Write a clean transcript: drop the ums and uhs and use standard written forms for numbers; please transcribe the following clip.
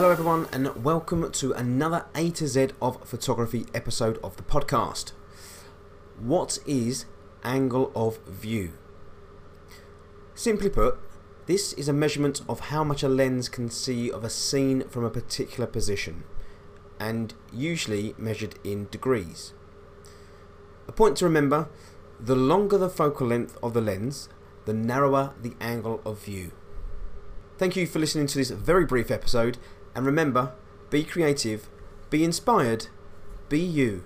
Hello everyone and welcome to another A to Z of photography episode of the podcast. What is angle of view? Simply put, this is a measurement of how much a lens can see of a scene from a particular position, and usually measured in degrees. A point to remember: the longer the focal length of the lens, the narrower the angle of view. Thank you for listening to this very brief episode. And remember, be creative, be inspired, be you.